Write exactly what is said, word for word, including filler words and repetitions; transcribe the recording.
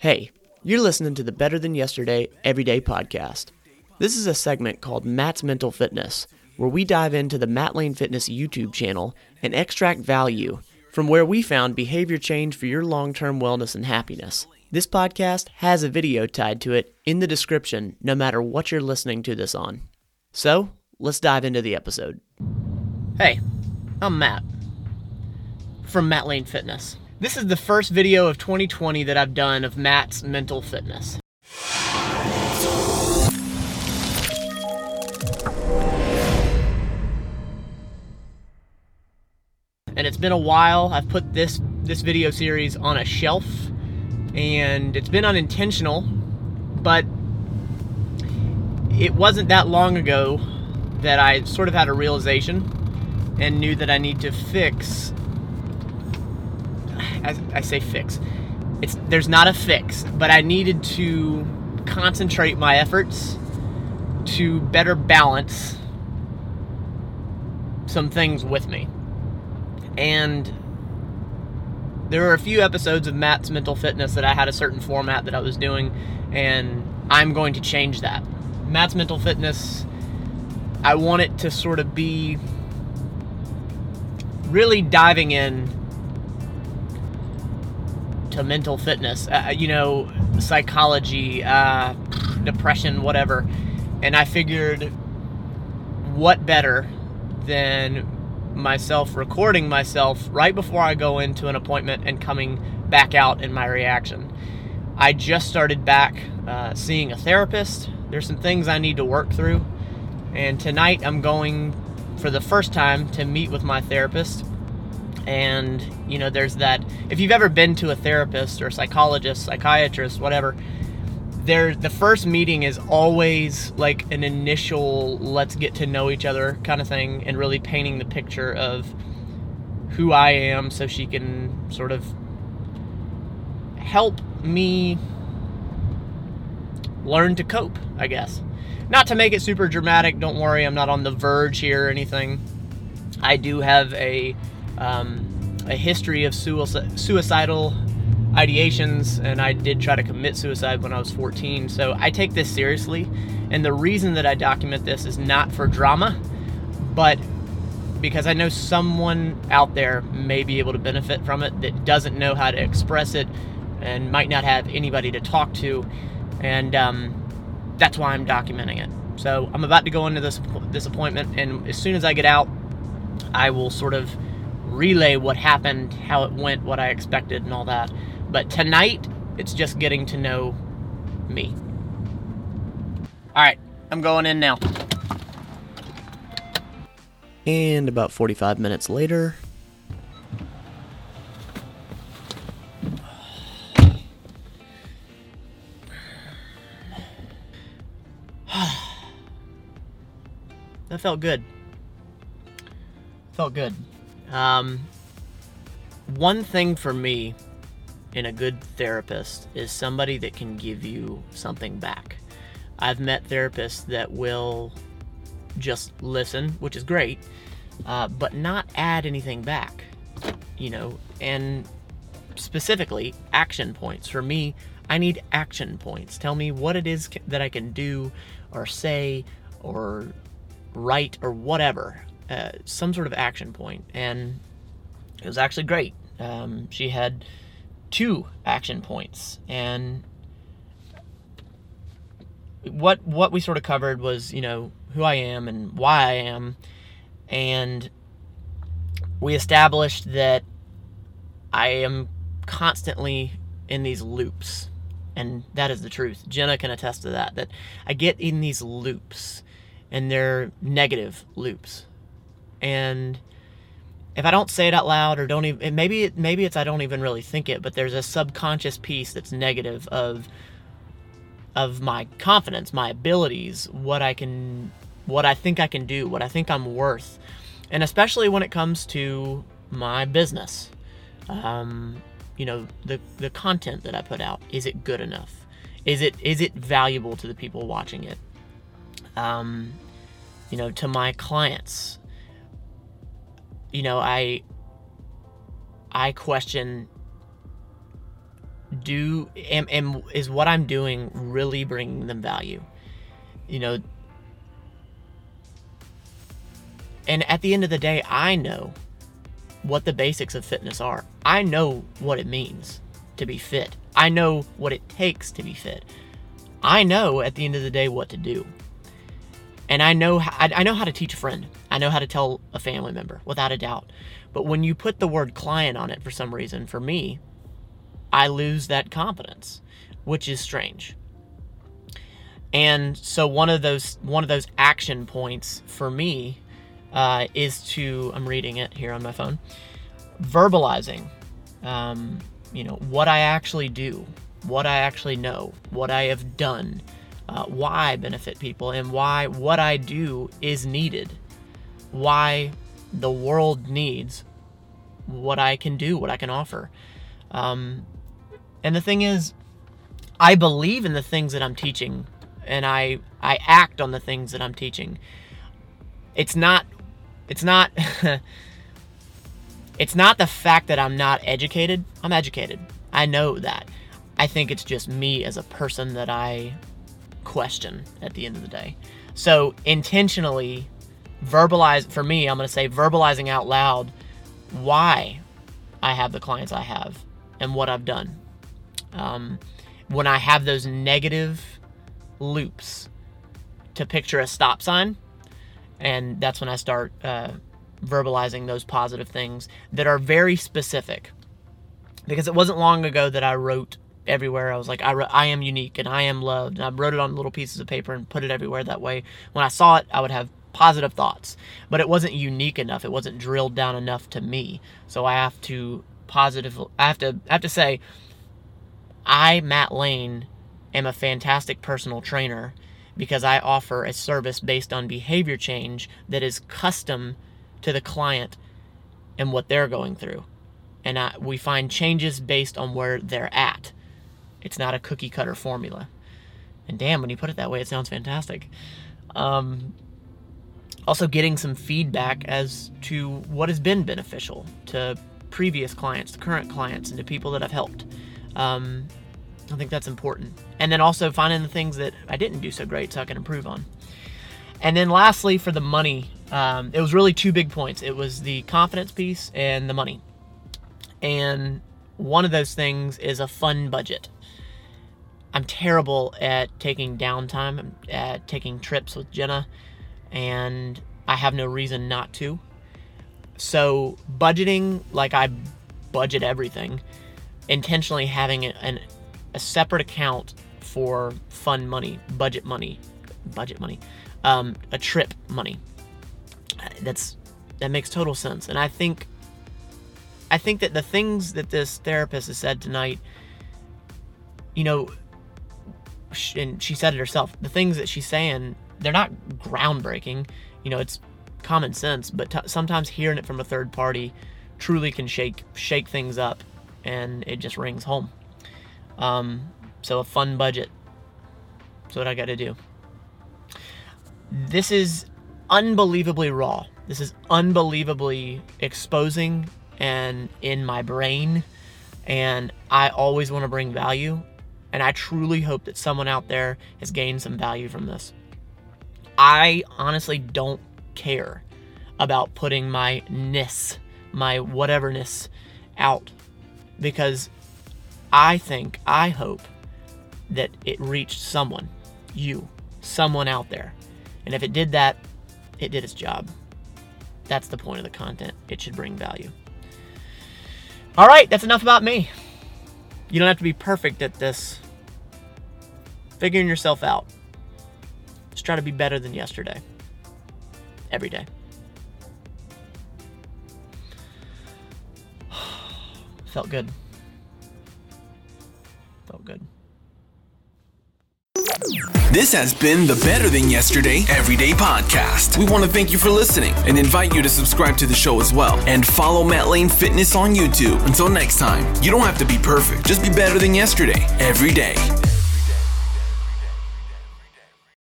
Hey, you're listening to the Better Than Yesterday Everyday Podcast. This is a segment called Matt's Mental Fitness, where we dive into the Matt Lane Fitness YouTube channel and extract value from where we found behavior change for your long-term wellness and happiness. This podcast has a video tied to it in the description, no matter what you're listening to this on. So, let's dive into the episode. Hey, I'm Matt from Matt Lane Fitness. This is the first video of twenty twenty that I've done of Matt's Mental Fitness. And it's been a while. I've put this, this video series on a shelf, and it's been unintentional, but it wasn't that long ago that I sort of had a realization and knew that I need to fix As I say fix. It's there's not a fix, but I needed to concentrate my efforts to better balance some things with me. And there were a few episodes of Matt's Mental Fitness that I had a certain format that I was doing, and I'm going to change that. Matt's Mental Fitness, I want it to sort of be really diving in to mental fitness, uh, you know, psychology, uh, depression, whatever. And I figured, what better than myself recording myself right before I go into an appointment and coming back out in my reaction. I just started back uh, seeing a therapist. There's some things I need to work through. And tonight I'm going for the first time to meet with my therapist. And, you know, there's that, if you've ever been to a therapist or a psychologist, psychiatrist, whatever, there, the first meeting is always like an initial let's get to know each other kind of thing, and really painting the picture of who I am so she can sort of help me learn to cope, I guess. Not to make it super dramatic, don't worry, I'm not on the verge here or anything. I do have a... Um, a history of suicide, suicidal ideations, and I did try to commit suicide when I was fourteen, so I take this seriously. And the reason that I document this is not for drama, but because I know someone out there may be able to benefit from it that doesn't know how to express it and might not have anybody to talk to, and um, that's why I'm documenting it. So I'm about to go into this, this appointment, and as soon as I get out, I will sort of relay what happened, how it went, what I expected, and all that. But tonight, it's just getting to know me. All right, I'm going in now. And about forty-five minutes later. That felt good. Felt good. Um, one thing for me in a good therapist is somebody that can give you something back. I've met therapists that will just listen, which is great, uh, but not add anything back, you know, and specifically action points. For me, I need action points. Tell me what it is that I can do or say or write or whatever. Uh, some sort of action point, and it was actually great. Um, she had two action points, and what what we sort of covered was, you know, who I am and why I am, and we established that I am constantly in these loops, and that is the truth. Jenna can attest to that, that I get in these loops, and they're negative loops. And if I don't say it out loud or don't even, maybe it, maybe it's I don't even really think it, but there's a subconscious piece that's negative of of my confidence, my abilities, what I can, what I think I can do, what I think I'm worth, and especially when it comes to my business, um, you know, the the content that I put out, is it good enough? Is it is it valuable to the people watching it? Um, you know, to my clients. You know, I I question do am, am is what I'm doing really bringing them value? You know, and at the end of the day, I know what the basics of fitness are. I know what it means to be fit. I know what it takes to be fit. I know at the end of the day what to do. And I know I know how to teach a friend. I know how to tell a family member, without a doubt. But when you put the word client on it, for some reason, for me, I lose that confidence, which is strange. And so one of those one of those action points for me uh, is to, I'm reading it here on my phone, verbalizing, um, you know, what I actually do, what I actually know, what I have done. Uh, why I benefit people and why what I do is needed, why the world needs what I can do, what I can offer. Um, and the thing is, I believe in the things that I'm teaching, and I I act on the things that I'm teaching. It's not it's not it's not the fact that I'm not educated. I'm educated. I know that. I think it's just me as a person that I question at the end of the day. So intentionally verbalize, for me, I'm going to say verbalizing out loud why I have the clients I have and what I've done. Um, when I have those negative loops, to picture a stop sign, and that's when I start uh, verbalizing those positive things that are very specific. Because it wasn't long ago that I wrote everywhere. I was like, I, I am unique and I am loved. And I wrote it on little pieces of paper and put it everywhere. That way, when I saw it, I would have positive thoughts, but it wasn't unique enough. It wasn't drilled down enough to me. So I have to positive, I have to, I have to say, I, Matt Lane, am a fantastic personal trainer because I offer a service based on behavior change that is custom to the client and what they're going through. And I, we find changes based on where they're at. It's not a cookie cutter formula. And damn, when you put it that way, it sounds fantastic. Um, also getting some feedback as to what has been beneficial to previous clients, to current clients, and to people that I've helped. Um, I think that's important. And then also finding the things that I didn't do so great so I can improve on. And then lastly, for the money, um, it was really two big points. It was the confidence piece and the money. And one of those things is a fun budget. I'm terrible at taking downtime, at taking trips with Jenna, and I have no reason not to. So budgeting, like I budget everything, intentionally having an, a separate account for fun money, budget money, budget money, um, a trip money. That's that makes total sense, and I think I think that the things that this therapist has said tonight, you know, and she said it herself, the things that she's saying, they're not groundbreaking. You know, it's common sense, but t- sometimes hearing it from a third party truly can shake shake things up, and it just rings home. Um, so a fun budget. That's what I got to do. This is unbelievably raw. This is unbelievably exposing and in my brain, and I always want to bring value, and I truly hope that someone out there has gained some value from this. I honestly don't care about putting my ness, my whateverness out, because I think, I hope that it reached someone, you, someone out there, and if it did that, it did its job. That's the point of the content. It should bring value. All right, that's enough about me. You don't have to be perfect at this. Figuring yourself out. Just try to be better than yesterday. Every day. Felt good. Felt good. This has been the Better Than Yesterday Everyday Podcast. We want to thank you for listening and invite you to subscribe to the show as well and follow Matt Lane Fitness on YouTube. Until next time, you don't have to be perfect. Just be better than yesterday every day.